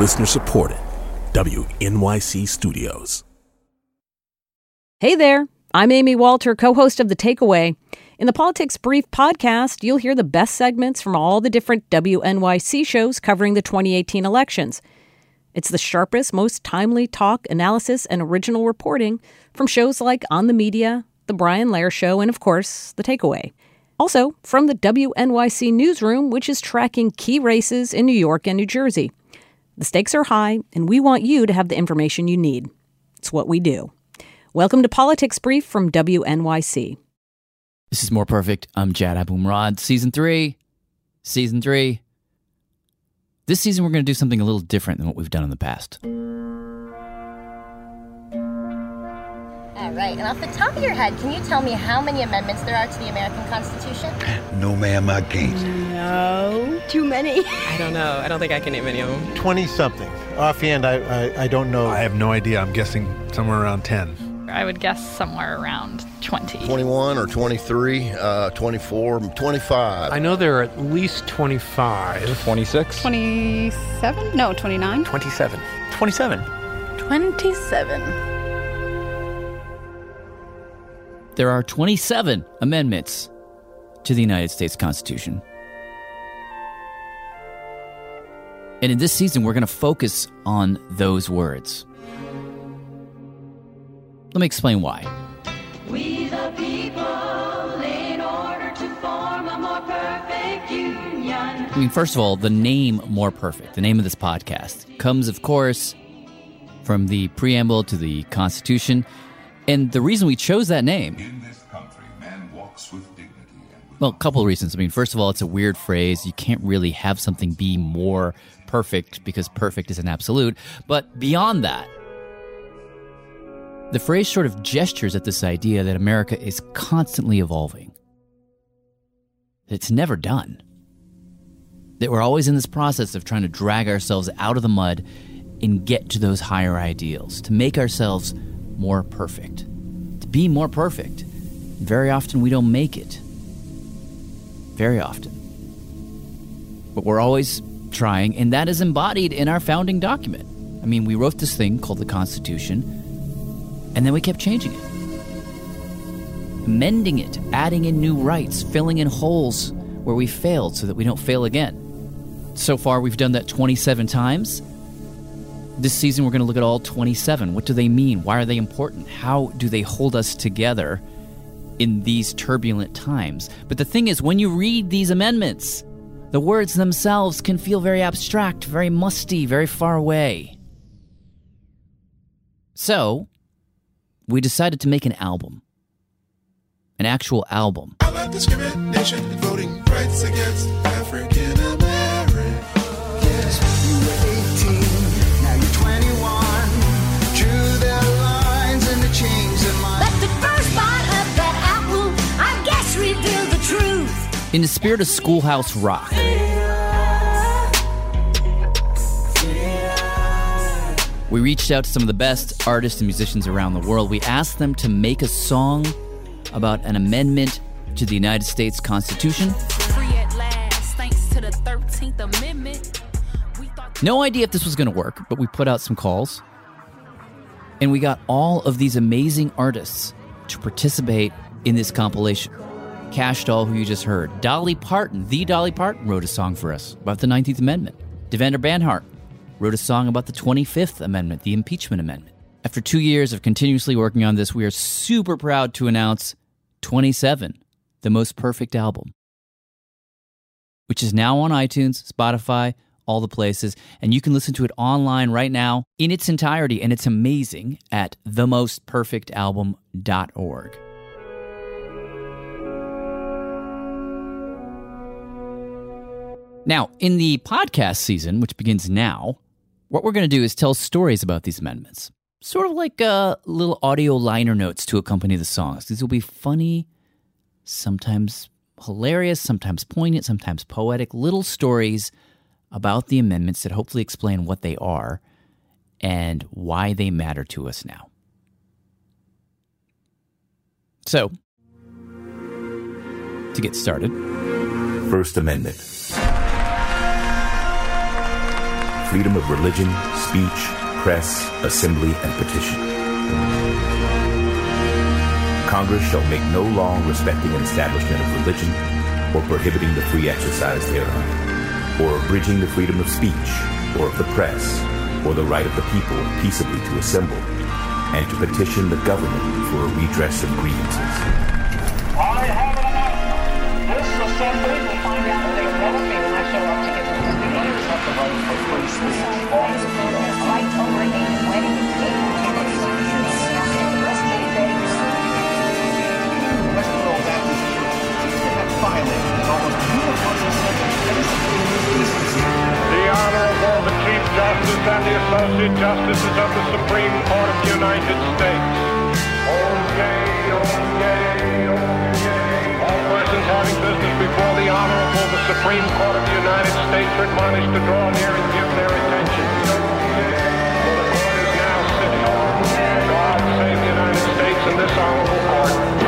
Listener supported. WNYC Studios. Hey there, I'm Amy Walter, co-host of The Takeaway. In the Politics Brief podcast, you'll hear the best segments from all the different WNYC shows covering the 2018 elections. It's the sharpest, most timely talk, analysis, and original reporting from shows like On the Media, The Brian Lehrer Show, and, of course, The Takeaway. Also, from the WNYC Newsroom, which is tracking key races in New York and New Jersey. The stakes are high, and we want you to have the information you need. It's what we do. Welcome to Politics Brief from WNYC. This is More Perfect. I'm Jad Abumrad. Season 3. This season, we're going to do something a little different than what we've done in the past. All right. And off the top of your head, can you tell me how many amendments there are to the American Constitution? No, ma'am, I can't. No. Too many. I don't know. I don't think I can name any of them. 20-something. Offhand, I don't know. I have no idea. I'm guessing somewhere around 10. I would guess somewhere around 20. 21 or 23, 24, 25. I know there are at least 25. 26? 27? No, 29? 27. 27. 27. There are 27 amendments to the United States Constitution. And in this season, we're going to focus on those words. Let me explain why. We the people, in order to form a more perfect union. I mean, first of all, the name More Perfect, the name of this podcast, comes, of course, from the preamble to the Constitution. And the reason we chose that name... In this country, man walks with dignity. Well, a couple of reasons. I mean, first of all, it's a weird phrase. You can't really have something be more perfect because perfect is an absolute. But beyond that, the phrase sort of gestures at this idea that America is constantly evolving. It's never done. That we're always in this process of trying to drag ourselves out of the mud and get to those higher ideals, to make ourselves more perfect, to be more perfect. Very often we don't make it. Very often. But we're always trying, and that is embodied in our founding document. I mean, we wrote this thing called the Constitution, and then we kept changing it, amending it, adding in new rights, filling in holes where we failed so that we don't fail again. So far, we've done that 27 times. This season, we're going to look at all 27. What do they mean? Why are they important? How do they hold us together in these turbulent times? But the thing is, when you read these amendments, the words themselves can feel very abstract, very musty, very far away. So... we decided to make an album. An actual album. About discrimination and voting rights against African Americans. You were 18, now you're 21. Drew their lines and they changed their minds. Let the first bite of that apple, I guess, reveal the truth. In the spirit of Schoolhouse Rock. We reached out to some of the best artists and musicians around the world. We asked them to make a song about an amendment to the United States Constitution. Free at last, thanks to the 13th Amendment. No idea if this was going to work, but we put out some calls. And we got all of these amazing artists to participate in this compilation. Kashtal, who you just heard. Dolly Parton, the Dolly Parton, wrote a song for us about the 19th Amendment. Devendra Banhart wrote a song about the 25th Amendment, the impeachment amendment. After 2 years of continuously working on this, we are super proud to announce 27, The Most Perfect Album, which is now on iTunes, Spotify, all the places, and you can listen to it online right now in its entirety, and it's amazing, at themostperfectalbum.org. Now, in the podcast season, which begins now, what we're going to do is tell stories about these amendments, sort of like little audio liner notes to accompany the songs. These will be funny, sometimes hilarious, sometimes poignant, sometimes poetic, little stories about the amendments that hopefully explain what they are and why they matter to us now. So, to get started, First Amendment. freedom of religion, speech, press, assembly, and petition. Congress shall make no law respecting an establishment of religion, or prohibiting the free exercise thereof, or abridging the freedom of speech, or of the press, or the right of the people peaceably to assemble, and to petition the government for a redress of grievances. I have an announcement. This assembly will find out that they're never being show up to get the students of the right for free speech. Lights over a wedding cake. The Honorable the Chief Justice and the Associate Justices of the Supreme Court of the United States. All persons having business before the Honorable the Supreme Court of the United States are admonished to draw near and give their attention. For the court is now sitting. God save the United States and this Honorable Court.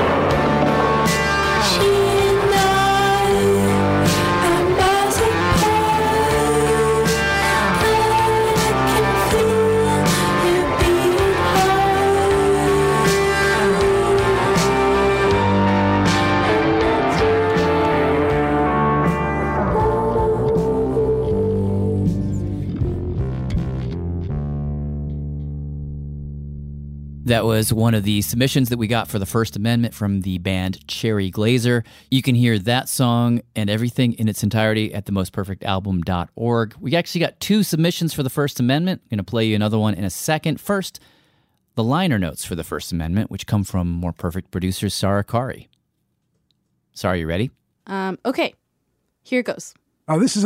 That was one of the submissions that we got for the First Amendment from the band Cherry Glazer. You can hear that song and everything in its entirety at themostperfectalbum.org. We actually got two submissions for the First Amendment. I'm going to play you another one in a second. First, the liner notes for the First Amendment, which come from More Perfect producer Sara Qari. Sara, you ready? Okay. Here it goes. Oh, this is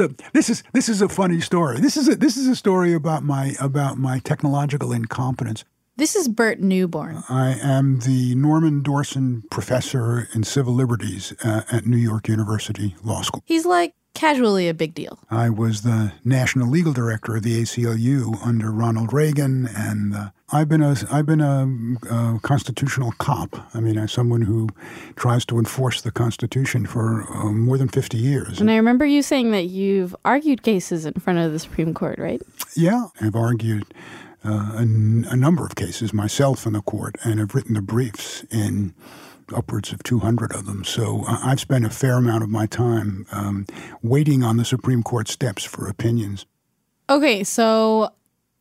a funny story. This is a story about my technological incompetence. This is Burt Neuborne. I am the Norman Dorsen Professor in Civil Liberties at New York University Law School. He's like casually a big deal. I was the National Legal Director of the ACLU under Ronald Reagan, and I've been a constitutional cop. I mean, I'm someone who tries to enforce the Constitution for more than 50 years. And I remember you saying that you've argued cases in front of the Supreme Court, right? Yeah, I've argued a number of cases myself in the court, and have written the briefs in upwards of 200 of them. So I've spent a fair amount of my time waiting on the Supreme Court steps for opinions. Okay, so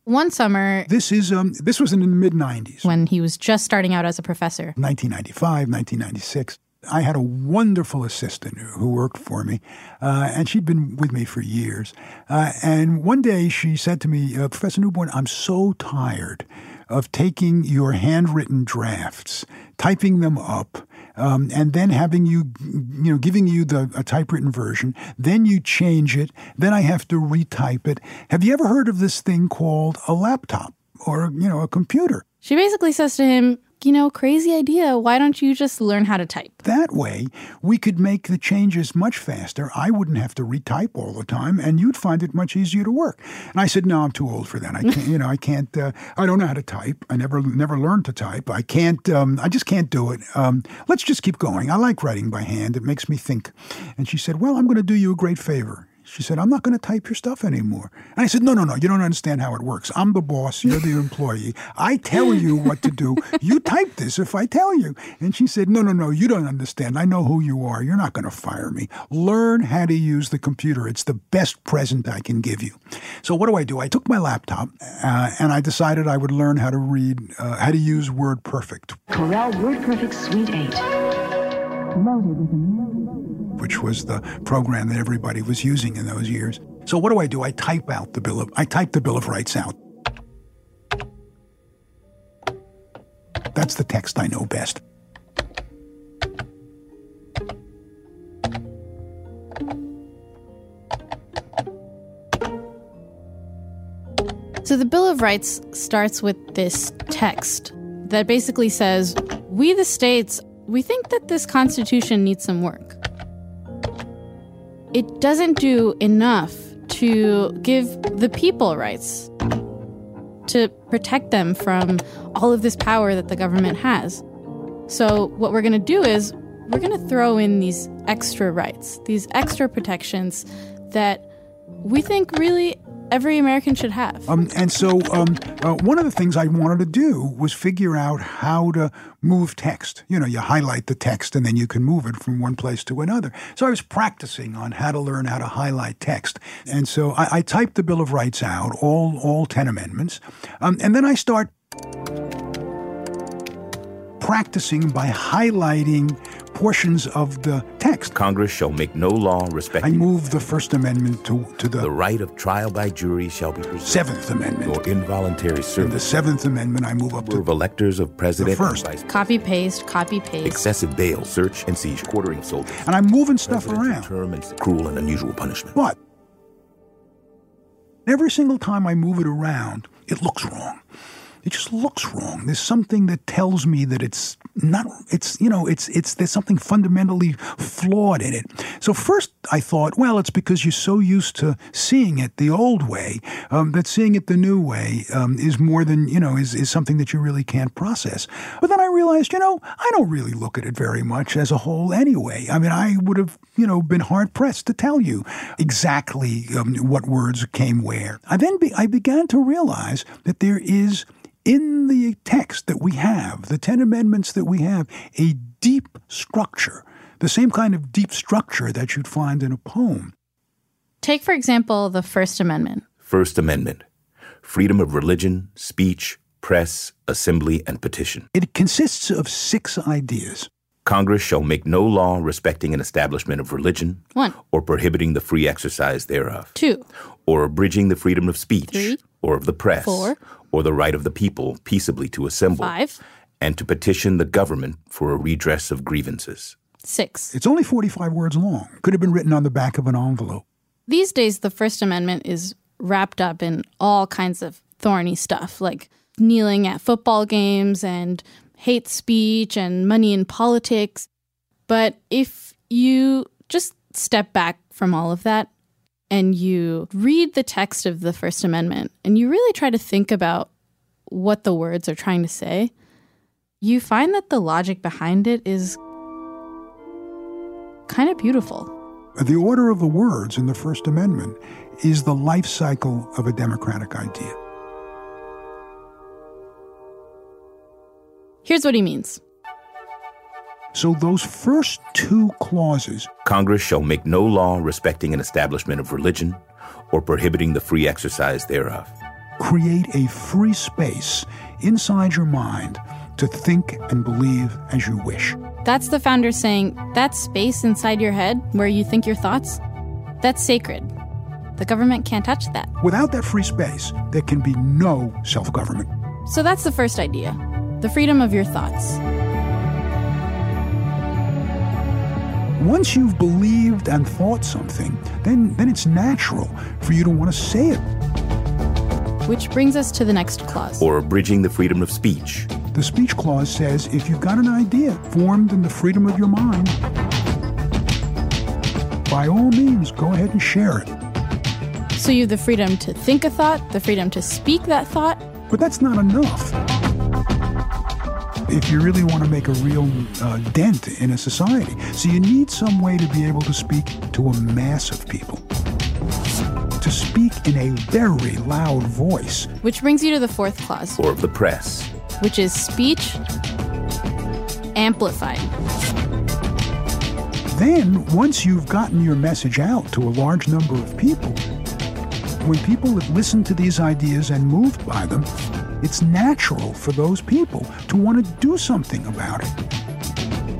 one summer... This was in the mid-'90s. When he was just starting out as a professor. 1995, 1996. I had a wonderful assistant who worked for me, and she'd been with me for years. And one day she said to me, Professor Neuborne, I'm so tired of taking your handwritten drafts, typing them up, and then having giving you a typewritten version. Then you change it. Then I have to retype it. Have you ever heard of this thing called a laptop or, a computer? She basically says to him, crazy idea. Why don't you just learn how to type? That way, we could make the changes much faster. I wouldn't have to retype all the time, and you'd find it much easier to work. And I said, no, I'm too old for that. I can't, I can't, I don't know how to type. I never learned to type. I can't, I just can't do it. Let's just keep going. I like writing by hand. It makes me think. And she said, well, I'm going to do you a great favor. She said, I'm not going to type your stuff anymore. And I said, no, you don't understand how it works. I'm the boss. You're the employee. I tell you what to do. You type this if I tell you. And she said, no, you don't understand. I know who you are. You're not going to fire me. Learn how to use the computer. It's the best present I can give you. So what do? I took my laptop, and I decided I would learn how to use Word Perfect. Corel Word Perfect Suite 8. Loaded with which was the program that everybody was using in those years. So what do? I type out the Bill of Rights out. That's the text I know best. So the Bill of Rights starts with this text that basically says, we the states, we think that this Constitution needs some work. It doesn't do enough to give the people rights, to protect them from all of this power that the government has. So what we're going to do is we're going to throw in these extra rights, these extra protections that we think really every American should have. And so one of the things I wanted to do was figure out how to move text. You know, you highlight the text and then you can move it from one place to another. So I was practicing on how to learn how to highlight text. And so I typed the Bill of Rights out, all 10 amendments, and then I start practicing by highlighting portions of the text. Congress shall make no law respecting... I move the First Amendment to the... The right of trial by jury shall be preserved. Seventh Amendment. Or involuntary service. In the Seventh Amendment, I move up to... of electors of president... The first. Copy-paste. Excessive bail, search and siege, quartering soldiers. And I'm moving stuff around. Cruel and unusual punishment. But every single time I move it around, it looks wrong. It just looks wrong. There's something that tells me that it's not, there's something fundamentally flawed in it. So first I thought, well, it's because you're so used to seeing it the old way that seeing it the new way is more than, is something that you really can't process. But then I realized, I don't really look at it very much as a whole anyway. I mean, I would have, been hard-pressed to tell you exactly what words came where. I began to realize that there is... in the text that we have, the 10 amendments that we have, a deep structure, the same kind of deep structure that you'd find in a poem. Take, for example, the First Amendment. First Amendment. Freedom of religion, speech, press, assembly, and petition. It consists of 6 ideas. Congress shall make no law respecting an establishment of religion. 1. Or prohibiting the free exercise thereof. 2. Or abridging the freedom of speech. 3. Or of the press. 4. Or the right of the people peaceably to assemble. 5. And to petition the government for a redress of grievances. 6. It's only 45 words long. Could have been written on the back of an envelope. These days, the First Amendment is wrapped up in all kinds of thorny stuff, like kneeling at football games and hate speech and money in politics. But if you just step back from all of that, and you read the text of the First Amendment, and you really try to think about what the words are trying to say, you find that the logic behind it is kind of beautiful. The order of the words in the First Amendment is the life cycle of a democratic idea. Here's what he means. So those first 2 clauses... Congress shall make no law respecting an establishment of religion or prohibiting the free exercise thereof. Create a free space inside your mind to think and believe as you wish. That's the founder saying, that space inside your head where you think your thoughts, that's sacred. The government can't touch that. Without that free space, there can be no self-government. So that's the first idea, the freedom of your thoughts. Once you've believed and thought something, then it's natural for you to want to say it. Which brings us to the next clause. Or abridging the freedom of speech. The speech clause says if you've got an idea formed in the freedom of your mind, by all means, go ahead and share it. So you have the freedom to think a thought, the freedom to speak that thought. But that's not enough. If you really want to make a real dent in a society. So you need some way to be able to speak to a mass of people. To speak in a very loud voice. Which brings you to the fourth clause. Or of the press. Which is speech amplified. Then, once you've gotten your message out to a large number of people, when people have listened to these ideas and moved by them, it's natural for those people to want to do something about it,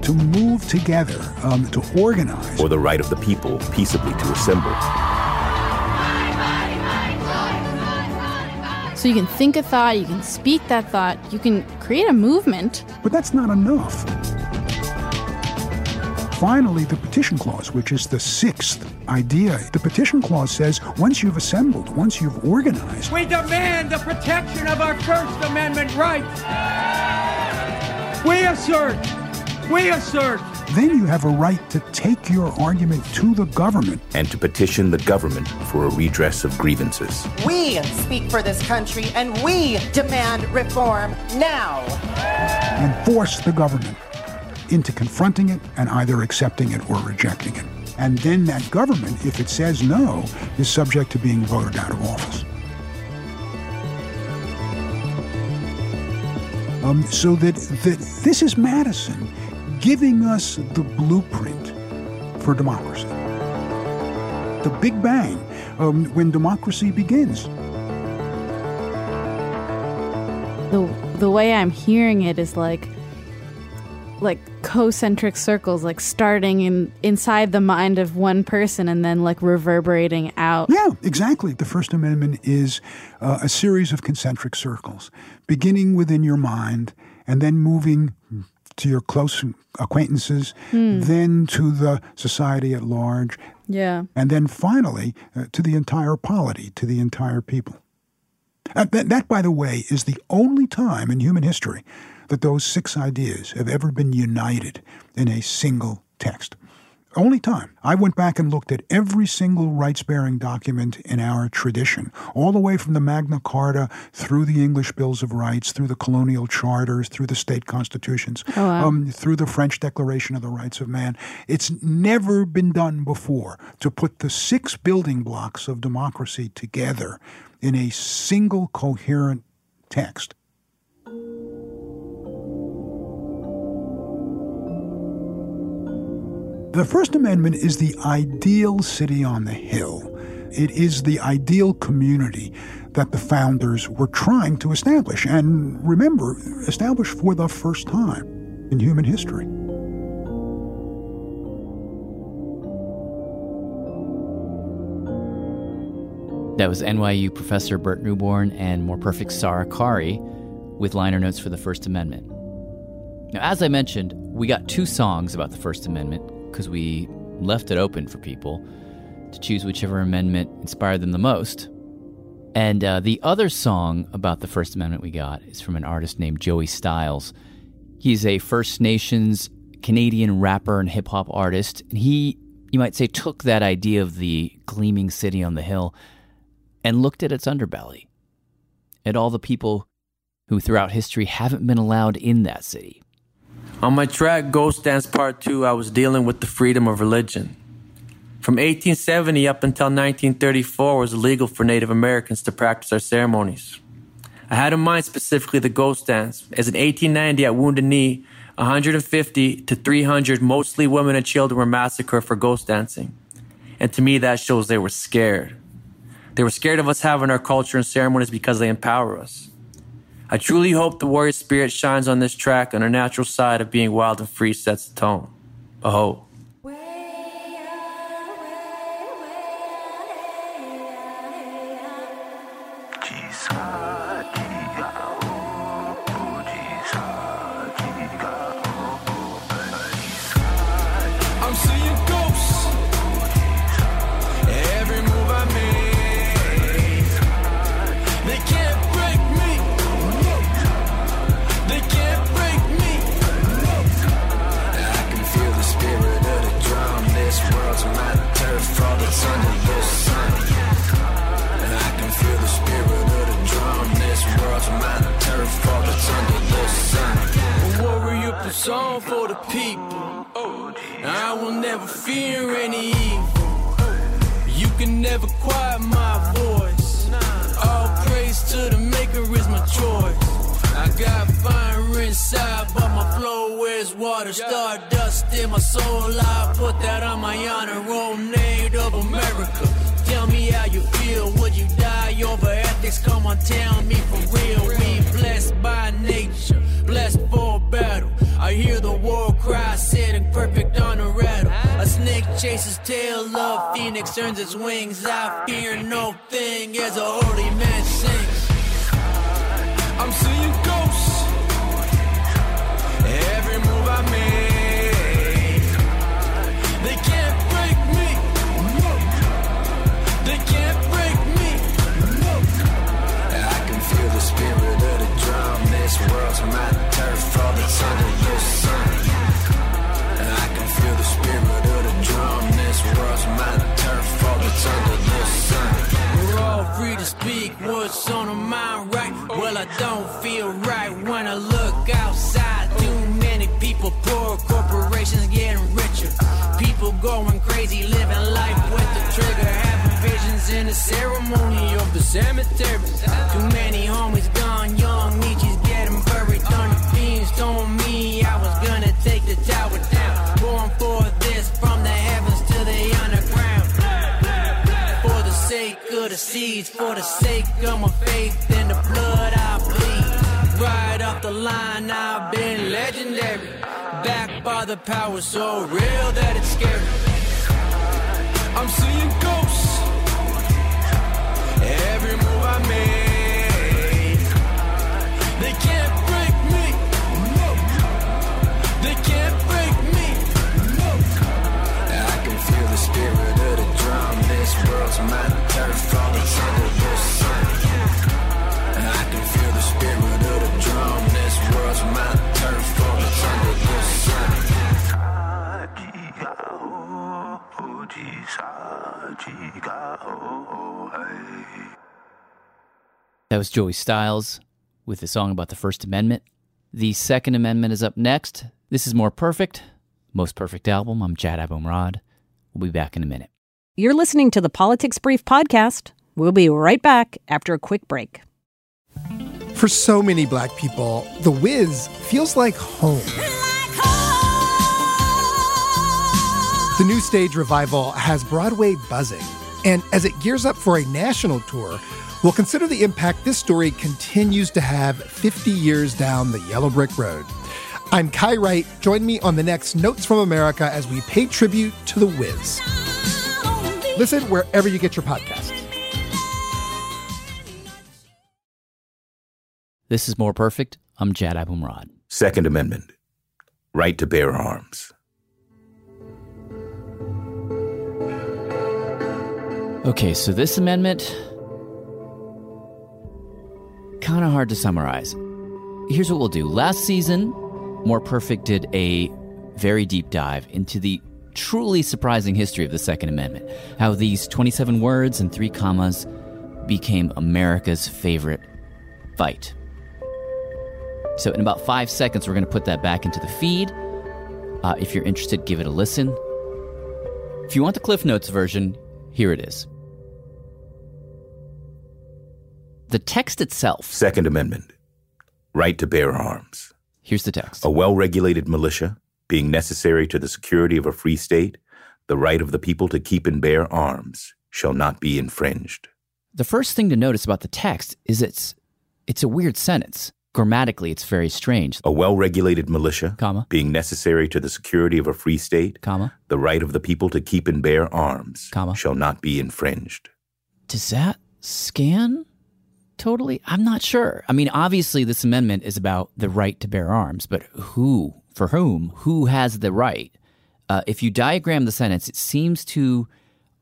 to move together, to organize. Or the right of the people peaceably to assemble. So you can think a thought, you can speak that thought, you can create a movement. But that's not enough. Finally, the petition clause, which is the 6th idea. The petition clause says, once you've assembled, once you've organized... We demand the protection of our First Amendment rights. We assert. Then you have a right to take your argument to the government. And to petition the government for a redress of grievances. We speak for this country, and we demand reform now. And force the government into confronting it and either accepting it or rejecting it. And then that government, if it says no, is subject to being voted out of office. So this is Madison giving us the blueprint for democracy. The Big Bang, when democracy begins. The way I'm hearing it is like concentric circles, like starting inside the mind of one person and then like reverberating out. Yeah, exactly. The First Amendment is a series of concentric circles, beginning within your mind and then moving to your close acquaintances, then to the society at large. Yeah. And then finally to the entire polity, to the entire people. That, by the way, is the only time in human history that those six ideas have ever been united in a single text. Only time. I went back and looked at every single rights-bearing document in our tradition, all the way from the Magna Carta through the English Bills of Rights, through the colonial charters, through the state constitutions, through the French Declaration of the Rights of Man. It's never been done before to put the six building blocks of democracy together in a single coherent text. The First Amendment is the ideal city on the hill. It is the ideal community that the founders were trying to establish, and remember, establish for the first time in human history. That was NYU professor Burt Neuborne and More Perfect Sara Qari with liner notes for the First Amendment. Now, as I mentioned, we got two songs about the First Amendment, because we left it open for people to choose whichever amendment inspired them the most. And the other song about the First Amendment we got is from an artist named Joey Styles. He's a First Nations Canadian rapper and hip-hop artist, and he, you might say, took that idea of the gleaming city on the hill and looked at its underbelly, at all the people who throughout history haven't been allowed in that city. On my track, Ghost Dance Part 2, I was dealing with the freedom of religion. From 1870 up until 1934, it was illegal for Native Americans to practice our ceremonies. I had in mind specifically the ghost dance, as in 1890 at Wounded Knee, 150 to 300, mostly women and children, were massacred for ghost dancing. And to me, that shows they were scared. They were scared of us having our culture and ceremonies because they empower us. I truly hope the warrior spirit shines on this track, and our natural side of being wild and free sets the tone. Aho. Song for the people. I will never fear any evil. You can never quiet my voice. All praise to the maker is my choice. I got fire inside, but my flow is water. Stardust in my soul. I put that on my honor. Own name of America. Tell me how you feel. Would you die over ethics? Come on, tell me for real. We blessed by nature, blessed for battle. I hear the war cry, sitting perfect on a rattle. A snake chases tail, a phoenix turns its wings. I fear no thing as a holy man sings. I'm seeing ghosts every move I make. They can't break me. They can't break me. I can feel the spirit of the drum. This world's my turf, all that's under the sun. I can feel the spirit of the drum. This world's my turf, all that's under the sun. We're all free to speak what's on our mind, right? Well, I don't feel right when I look outside. Too many people poor, corporations getting richer, people going crazy. in the ceremony of the cemetery. Too many homies gone young, me just get them buried. Thunder beams told me I was gonna take the tower down. Born for this, from the heavens to the underground. For the sake of the seeds, for the sake of my faith and the blood I bleed. Right off the line, I've been legendary. Backed by the power so real that it's scary. I'm seeing ghosts every move I make. They can't break me, no. They can't break me, no. I can feel the spirit of the drum. This world's my turf on the silver sun. I can feel the spirit of the drum. This world's my turf on the silver sun. That was Joey Styles with a song about the First Amendment. The Second Amendment is up next. This is More Perfect, Most Perfect Album. I'm Jad Abumrad. We'll be back in a minute. You're listening to the Politics Brief podcast. We'll be right back after a quick break. For so many Black people, The Wiz feels like home. The new stage revival has Broadway buzzing, and as it gears up for a national tour, we'll consider the impact this story continues to have 50 years down the yellow brick road. I'm Kai Wright. Join me on the next Notes from America as we pay tribute to The Wiz. Listen wherever you get your podcasts. This is More Perfect. I'm Jad Abumrad. Second Amendment, right to bear arms. Okay, so this amendment, kind of hard to summarize. Here's what we'll do. Last season, More Perfect did a very deep dive into the truly surprising history of the Second Amendment, how these 27 words and 3 commas became America's favorite fight. So in about 5 seconds, we're going to put that back into the feed. If you're interested, give it a listen. If you want the Cliff Notes version, here it is. The text itself. Second Amendment, right to bear arms. Here's the text. A well-regulated militia, being necessary to the security of a free state, the right of the people to keep and bear arms shall not be infringed. The first thing to notice about the text is it's a weird sentence. Grammatically, it's very strange. A well-regulated militia, comma, being necessary to the security of a free state, comma, the right of the people to keep and bear arms, comma, shall not be infringed. Does that scan totally? I'm not sure. I mean, obviously, this amendment is about the right to bear arms, but who, for whom, who has the right? If you diagram the sentence, it seems to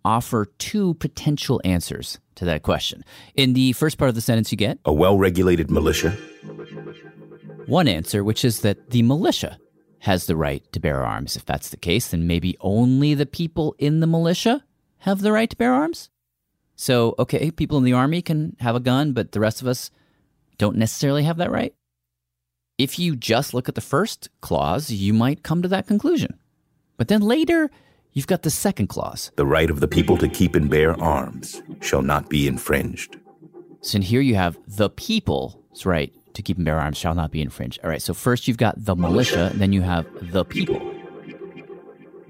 offer 2 potential answers to that question. In the first part of the sentence, you get a well-regulated militia. One answer, which is that the militia has the right to bear arms. If that's the case, then maybe only the people in the militia have the right to bear arms. So, okay, people in the army can have a gun, but the rest of us don't necessarily have that right. If you just look at the first clause, you might come to that conclusion. But then later, you've got the second clause. The right of the people to keep and bear arms shall not be infringed. So in here you have the people's right to keep and bear arms shall not be infringed. All right, so first you've got the militia, then you have the people.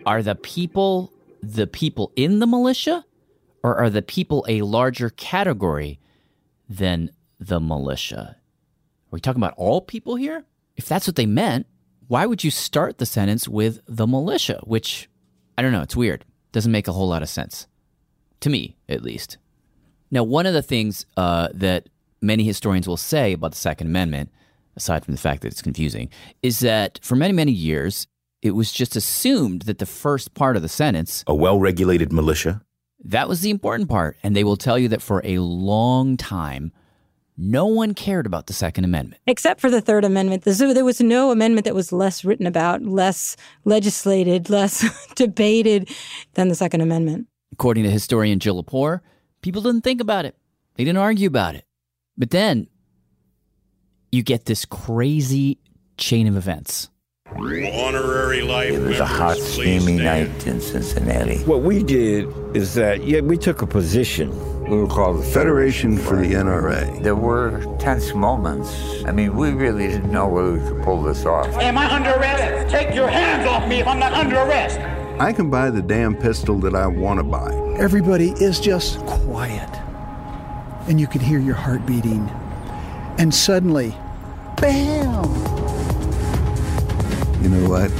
Are the people in the militia, or are the people a larger category than the militia? Are we talking about all people here? If that's what they meant, why would you start the sentence with the militia, which, I don't know, it's weird. Doesn't make a whole lot of sense. To me, at least. Now, one of the things that many historians will say about the Second Amendment, aside from the fact that it's confusing, is that for many, many years, it was just assumed that the first part of the sentence, a well-regulated militia, that was the important part. And they will tell you that for a long time, no one cared about the Second Amendment. Except for the Third Amendment. There was no amendment that was less written about, less legislated, less debated than the Second Amendment. According to historian Jill Lepore, people didn't think about it. They didn't argue about it. But then you get this crazy chain of events. Honorary life. It was a hot, steamy night in Cincinnati. What we did is that, we took a position. We were called the Federation for the NRA. There were tense moments. I mean, we really didn't know whether we could pull this off. Am I under arrest? Take your hands off me if I'm not under arrest. I can buy the damn pistol that I want to buy. Everybody is just quiet. And you can hear your heart beating. And suddenly, bam! You know what?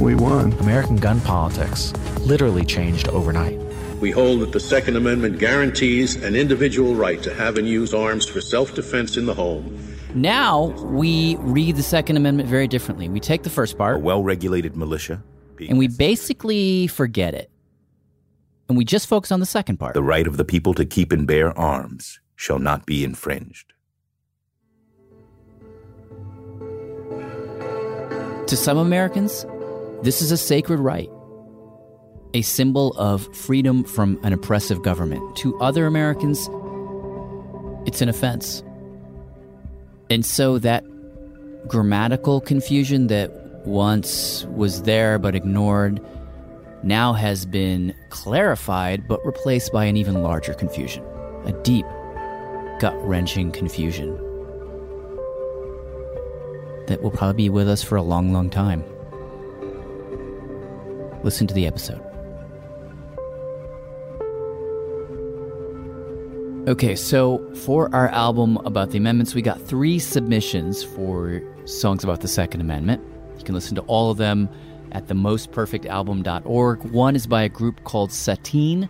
We won. American gun politics literally changed overnight. We hold that the Second Amendment guarantees an individual right to have and use arms for self-defense in the home. Now, we read the Second Amendment very differently. We take the first part. A well-regulated militia. And we basically forget it. And we just focus on the second part. The right of the people to keep and bear arms shall not be infringed. To some Americans, this is a sacred right, a symbol of freedom from an oppressive government. To other Americans, it's an offense. And so that grammatical confusion that once was there but ignored now has been clarified, but replaced by an even larger confusion, a deep, gut-wrenching confusion that will probably be with us for a long, long time. Listen to the episode. Okay, so for our album about the amendments, we got 3 submissions for songs about the Second Amendment. You can listen to all of them at themostperfectalbum.org. One is by a group called Satine,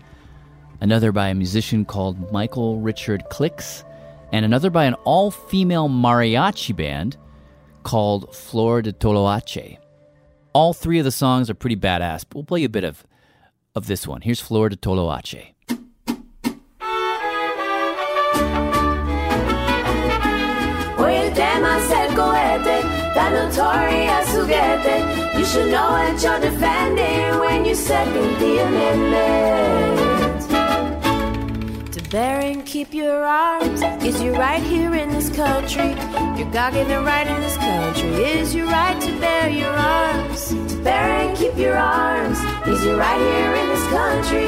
another by a musician called Michael Richard Clicks, and another by an all-female mariachi band called Flor de Toloache. All 3 of the songs are pretty badass, but we'll play you a bit of this one. Here's Flor de Toloache. That notorious juguete, you should know what you're defending when you second the amendment. To bear and keep your arms is your right here in this country. Your God-given right in this country is your right to bear your arms. To bear and keep your arms is your right here in this country.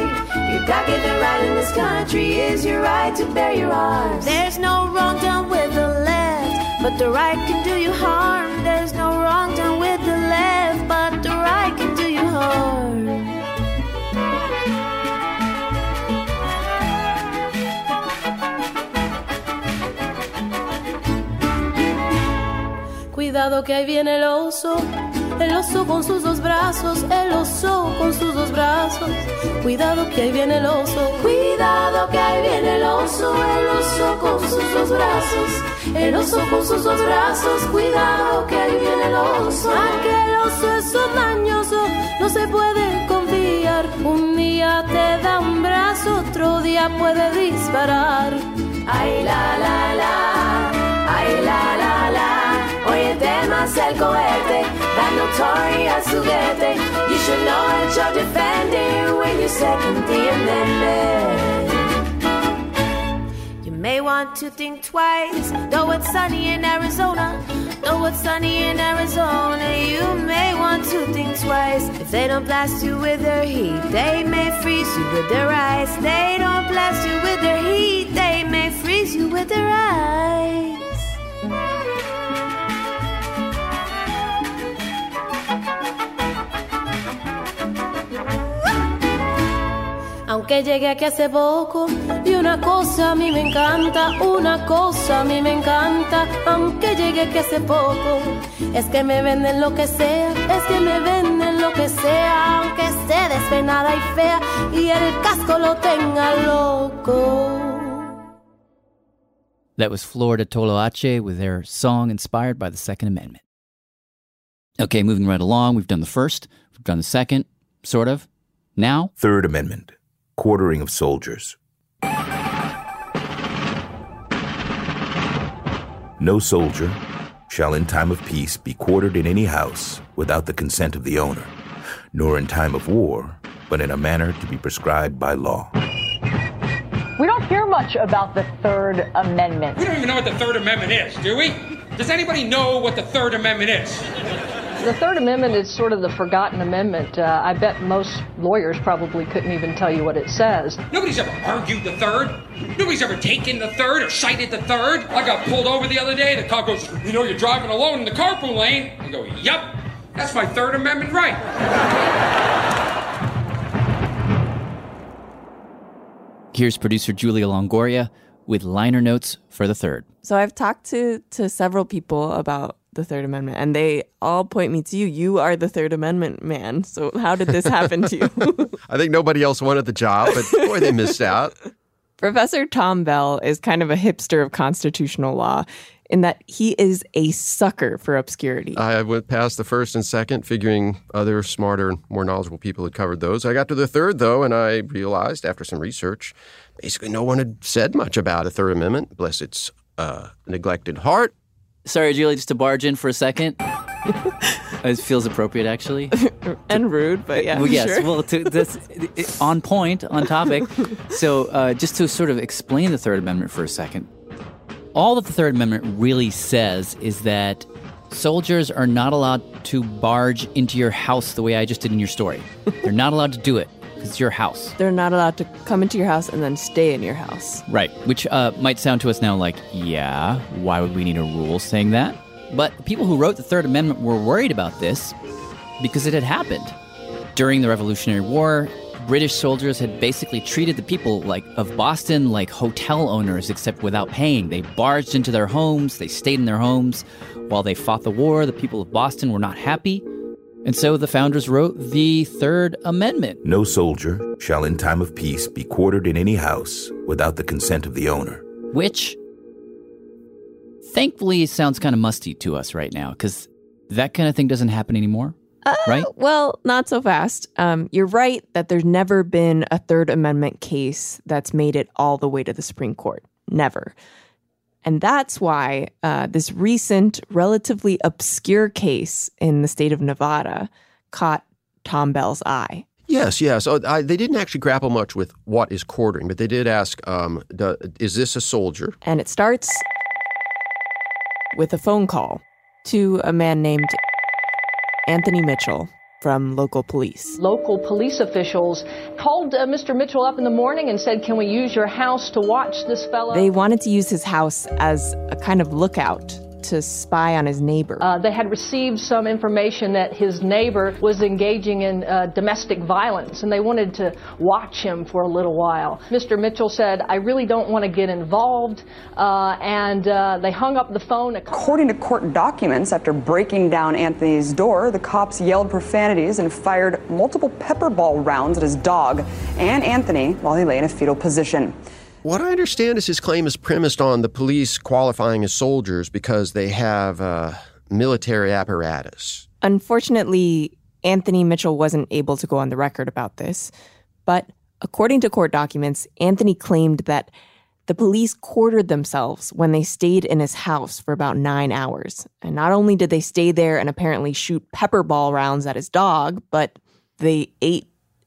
Your God-given right in this country is your right to bear your arms. There's no wrong done with the left, but the right can do you harm. There's no wrong done with the left, but the right can do you harm. Cuidado que ahí viene el oso con sus dos brazos, el oso con sus dos brazos. Cuidado que ahí viene el oso, cuidado que ahí viene el oso con sus dos brazos. El oso con sus dos brazos, cuidado que ahí viene el oso. Aquel oso es un mañoso, no se puede confiar. Un día te da un brazo, otro día puede disparar. Ay la la la, ay la la la. Oye, temas el cohete, that notorious juguete. You should know what you're defending when you second the amendment. May want to think twice, though it's sunny in Arizona, though it's sunny in Arizona. You may want to think twice. If they don't blast you with their heat, they may freeze you with their eyes. They don't blast you with their heat, they may freeze you with their eyes. Aunque llegué aquí hace poco, y una cosa a mí me encanta, una cosa a mí me encanta. Aunque llegué aquí hace poco, es que me venden lo que sea, es que me venden lo que sea. Aunque esté despenada y fea, y el casco lo tenga loco. That was Flor de Toloache with their song inspired by the Second Amendment. Okay, moving right along, we've done the first, we've done the second, sort of. Now, Third Amendment. Quartering of soldiers. No soldier shall in time of peace be quartered in any house without the consent of the owner, nor in time of war, but in a manner to be prescribed by law. We don't hear much about the Third Amendment. We don't even know what the Third Amendment is, do we? Does anybody know what the Third Amendment is? The Third Amendment is sort of the forgotten amendment. I bet most lawyers probably couldn't even tell you what it says. Nobody's ever argued the Third. Nobody's ever taken the Third or cited the Third. I got pulled over the other day. The cop goes, "You know, you're driving alone in the carpool lane." I go, "Yep, that's my Third Amendment right." Here's producer Julia Longoria with liner notes for the Third. So I've talked to several people about the Third Amendment, and they all point me to you. You are the Third Amendment man. So how did this happen to you? I think nobody else wanted the job, but boy, they missed out. Professor Tom Bell is kind of a hipster of constitutional law in that he is a sucker for obscurity. I went past the first and second, figuring other smarter and more knowledgeable people had covered those. I got to the third, though, and I realized after some research, basically no one had said much about a Third Amendment, bless its neglected heart. Sorry, Julie, just to barge in for a second. It feels appropriate, actually. And rude, but yeah, well, yes, sure. Well, on point, on topic. So just to sort of explain the Third Amendment for a second, all that the Third Amendment really says is that soldiers are not allowed to barge into your house the way I just did in your story. They're not allowed to do it. It's your house. They're not allowed to come into your house and then stay in your house. Right, which might sound to us now like, yeah, why would we need a rule saying that? But the people who wrote the Third Amendment were worried about this because it had happened. During the Revolutionary War, British soldiers had basically treated the people of Boston like hotel owners, except without paying. They barged into their homes, they stayed in their homes. While they fought the war, the people of Boston were not happy. And so the founders wrote the Third Amendment. No soldier shall in time of peace be quartered in any house without the consent of the owner. Which, thankfully, sounds kind of musty to us right now, because that kind of thing doesn't happen anymore, right? Well, not so fast. You're right that there's never been a Third Amendment case that's made it all the way to the Supreme Court. Never. And that's why this recent, relatively obscure case in the state of Nevada caught Tom Bell's eye. Yes. They didn't actually grapple much with what is quartering, but they did ask, is this a soldier? And it starts with a phone call to a man named Anthony Mitchell from local police. Local police officials called Mr. Mitchell up in the morning and said, "Can we use your house to watch this fellow?" They wanted to use his house as a kind of lookout to spy on his neighbor. They had received some information that his neighbor was engaging in domestic violence, and they wanted to watch him for a little while. Mr. Mitchell said, "I really don't want to get involved," and they hung up the phone. According to court documents, after breaking down Anthony's door, the cops yelled profanities and fired multiple pepperball rounds at his dog and Anthony while he lay in a fetal position. What I understand is his claim is premised on the police qualifying as soldiers because they have military apparatus. Unfortunately, Anthony Mitchell wasn't able to go on the record about this. But according to court documents, Anthony claimed that the police quartered themselves when they stayed in his house for about 9 hours. And not only did they stay there and apparently shoot pepperball rounds at his dog, but they ate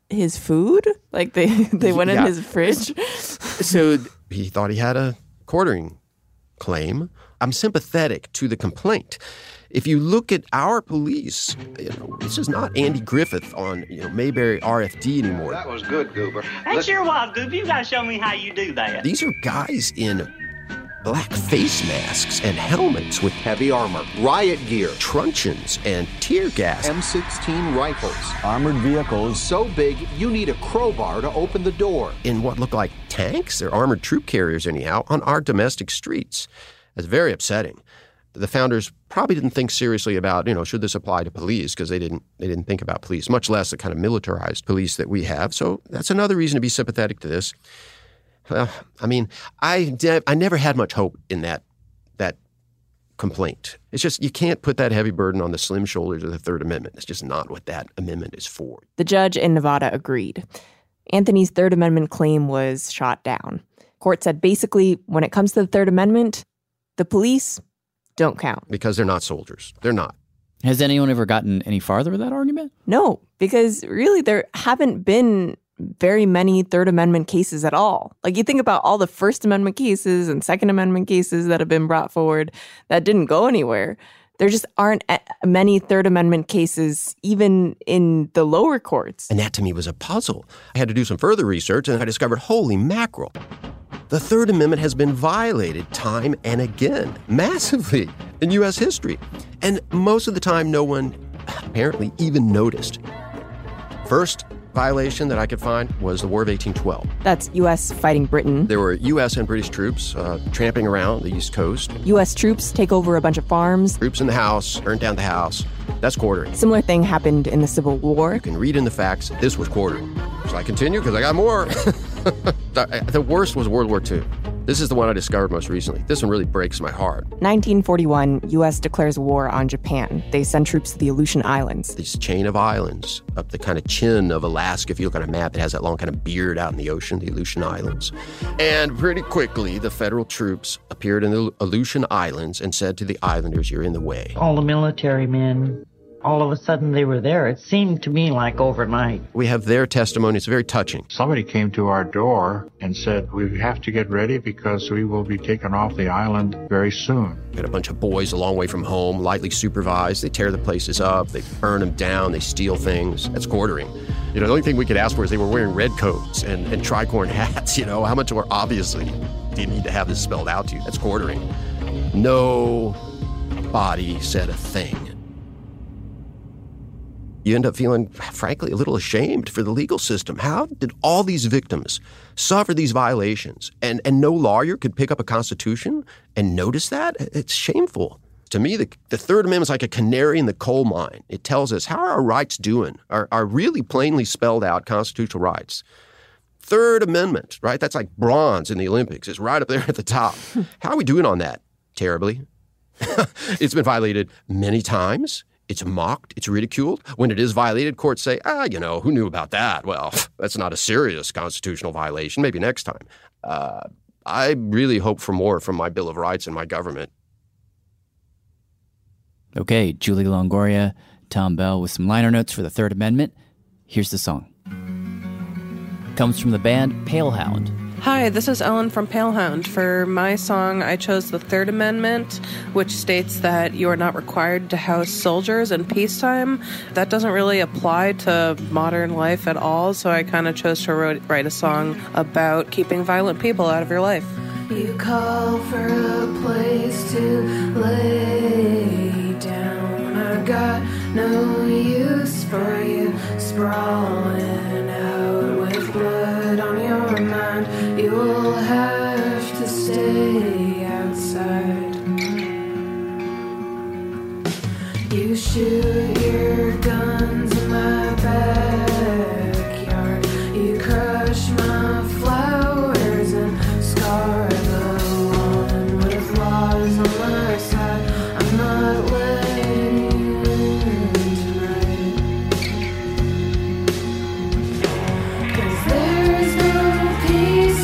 his food? Like they went in his fridge? So he thought he had a quartering claim. I'm sympathetic to the complaint. If you look at our police, this is not Andy Griffith on Mayberry RFD anymore. That was good, Goober. That's your wild, Goober. You gotta show me how you do that. These are guys in black face masks and helmets with heavy armor, riot gear, truncheons and tear gas, M16 rifles, armored vehicles so big you need a crowbar to open the door. In what look like tanks, they're armored troop carriers anyhow, on our domestic streets. That's very upsetting. The founders probably didn't think seriously about, should this apply to police, because they didn't think about police, much less the kind of militarized police that we have. So that's another reason to be sympathetic to this. I never had much hope in that complaint. It's just you can't put that heavy burden on the slim shoulders of the Third Amendment. It's just not what that amendment is for. The judge in Nevada agreed. Anthony's Third Amendment claim was shot down. Court said basically when it comes to the Third Amendment, the police don't count. Because they're not soldiers. They're not. Has anyone ever gotten any farther with that argument? No, because really there haven't been very many Third Amendment cases at all. Like you think about all the First Amendment cases and Second Amendment cases that have been brought forward that didn't go anywhere. There just aren't many Third Amendment cases, even in the lower courts. And that to me was a puzzle. I had to do some further research, and I discovered, holy mackerel, the Third Amendment has been violated time and again, massively, in U.S. history. And most of the time, no one apparently even noticed. First violation that I could find was the War of 1812. That's U.S. fighting Britain. There were U.S. and British troops tramping around the East Coast. U.S. troops take over a bunch of farms. Troops in the house, burn down the house. That's quartering. Similar thing happened in the Civil War. You can read in the facts, this was quartering. Should I continue? Because I got more. The worst was World War II. This is the one I discovered most recently. This one really breaks my heart. 1941, U.S. declares war on Japan. They send troops to the Aleutian Islands. This chain of islands up the kind of chin of Alaska. If you look on a map, it has that long kind of beard out in the ocean, the Aleutian Islands. And pretty quickly, the federal troops appeared in the Aleutian Islands and said to the islanders, you're in the way. All the military men, all of a sudden they were there. It seemed to me like overnight. We have their testimony. It's very touching. Somebody came to our door and said, we have to get ready because we will be taken off the island very soon. Got a bunch of boys a long way from home, lightly supervised. They tear the places up. They burn them down. They steal things. That's quartering. You know, the only thing we could ask for is they were wearing red coats and tricorn hats. You know, how much more obviously do you need to have this spelled out to you? That's quartering. No body said a thing. You end up feeling, frankly, a little ashamed for the legal system. How did all these victims suffer these violations? And no lawyer could pick up a Constitution and notice that? It's shameful. To me, the Third Amendment is like a canary in the coal mine. It tells us, how are our rights doing? Are really plainly spelled out constitutional rights. Third Amendment, right? That's like bronze in the Olympics. It's right up there at the top. How are we doing on that? Terribly. It's been violated many times. It's mocked. It's ridiculed. When it is violated, courts say, who knew about that? Well, that's not a serious constitutional violation. Maybe next time. I really hope for more from my Bill of Rights and my government. Okay, Julia Longoria, Tom Bell with some liner notes for the Third Amendment. Here's the song. Comes from the band Palehound. Hi, this is Ellen from Palehound. For my song, I chose the Third Amendment, which states that you are not required to house soldiers in peacetime. That doesn't really apply to modern life at all, so I kind of chose to write a song about keeping violent people out of your life. You call for a place to lay down. I've got no use for you sprawling out with blood on your mind. You'll have to stay outside. You shoot your guns in my backyard. You crush my flowers and scar the lawn with laws on my side. I'm not letting you in tonight. 'Cause there's no peace.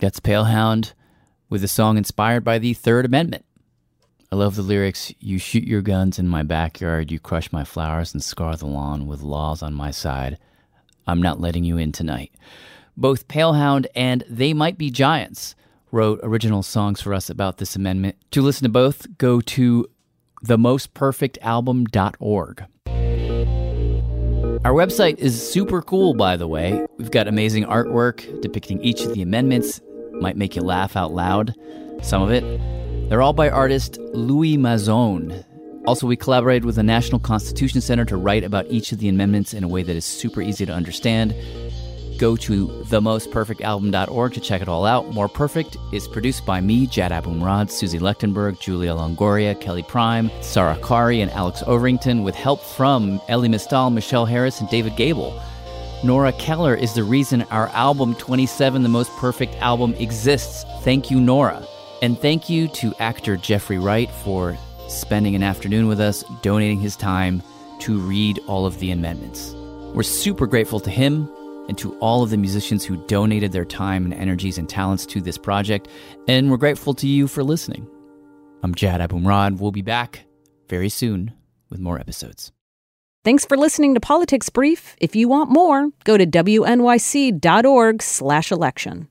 That's Palehound with a song inspired by the Third Amendment. I love the lyrics. You shoot your guns in my backyard. You crush my flowers and scar the lawn with laws on my side. I'm not letting you in tonight. Both Palehound and They Might Be Giants wrote original songs for us about this amendment. To listen to both, go to themostperfectalbum.org. Our website is super cool, by the way. We've got amazing artwork depicting each of the amendments. Might make you laugh out loud, some of it. They're all by artist Louis Mazone. Also, we collaborated with the National Constitution Center to write about each of the amendments in a way that is super easy to understand. Go to themostperfectalbum.org to check it all out. More Perfect is produced by me, Jad Abumrad, Susie Lechtenberg, Julia Longoria, Kelly Prime, Sara Qari, and Alex Overington, with help from Ellie Mistal, Michelle Harris, and David Gable. Nora Keller is the reason our album 27, The Most Perfect Album, exists. Thank you, Nora. And thank you to actor Jeffrey Wright for spending an afternoon with us, donating his time to read all of the amendments. We're super grateful to him and to all of the musicians who donated their time and energies and talents to this project. And we're grateful to you for listening. I'm Jad Abumrad. We'll be back very soon with more episodes. Thanks for listening to Politics Brief. If you want more, go to wnyc.org/election.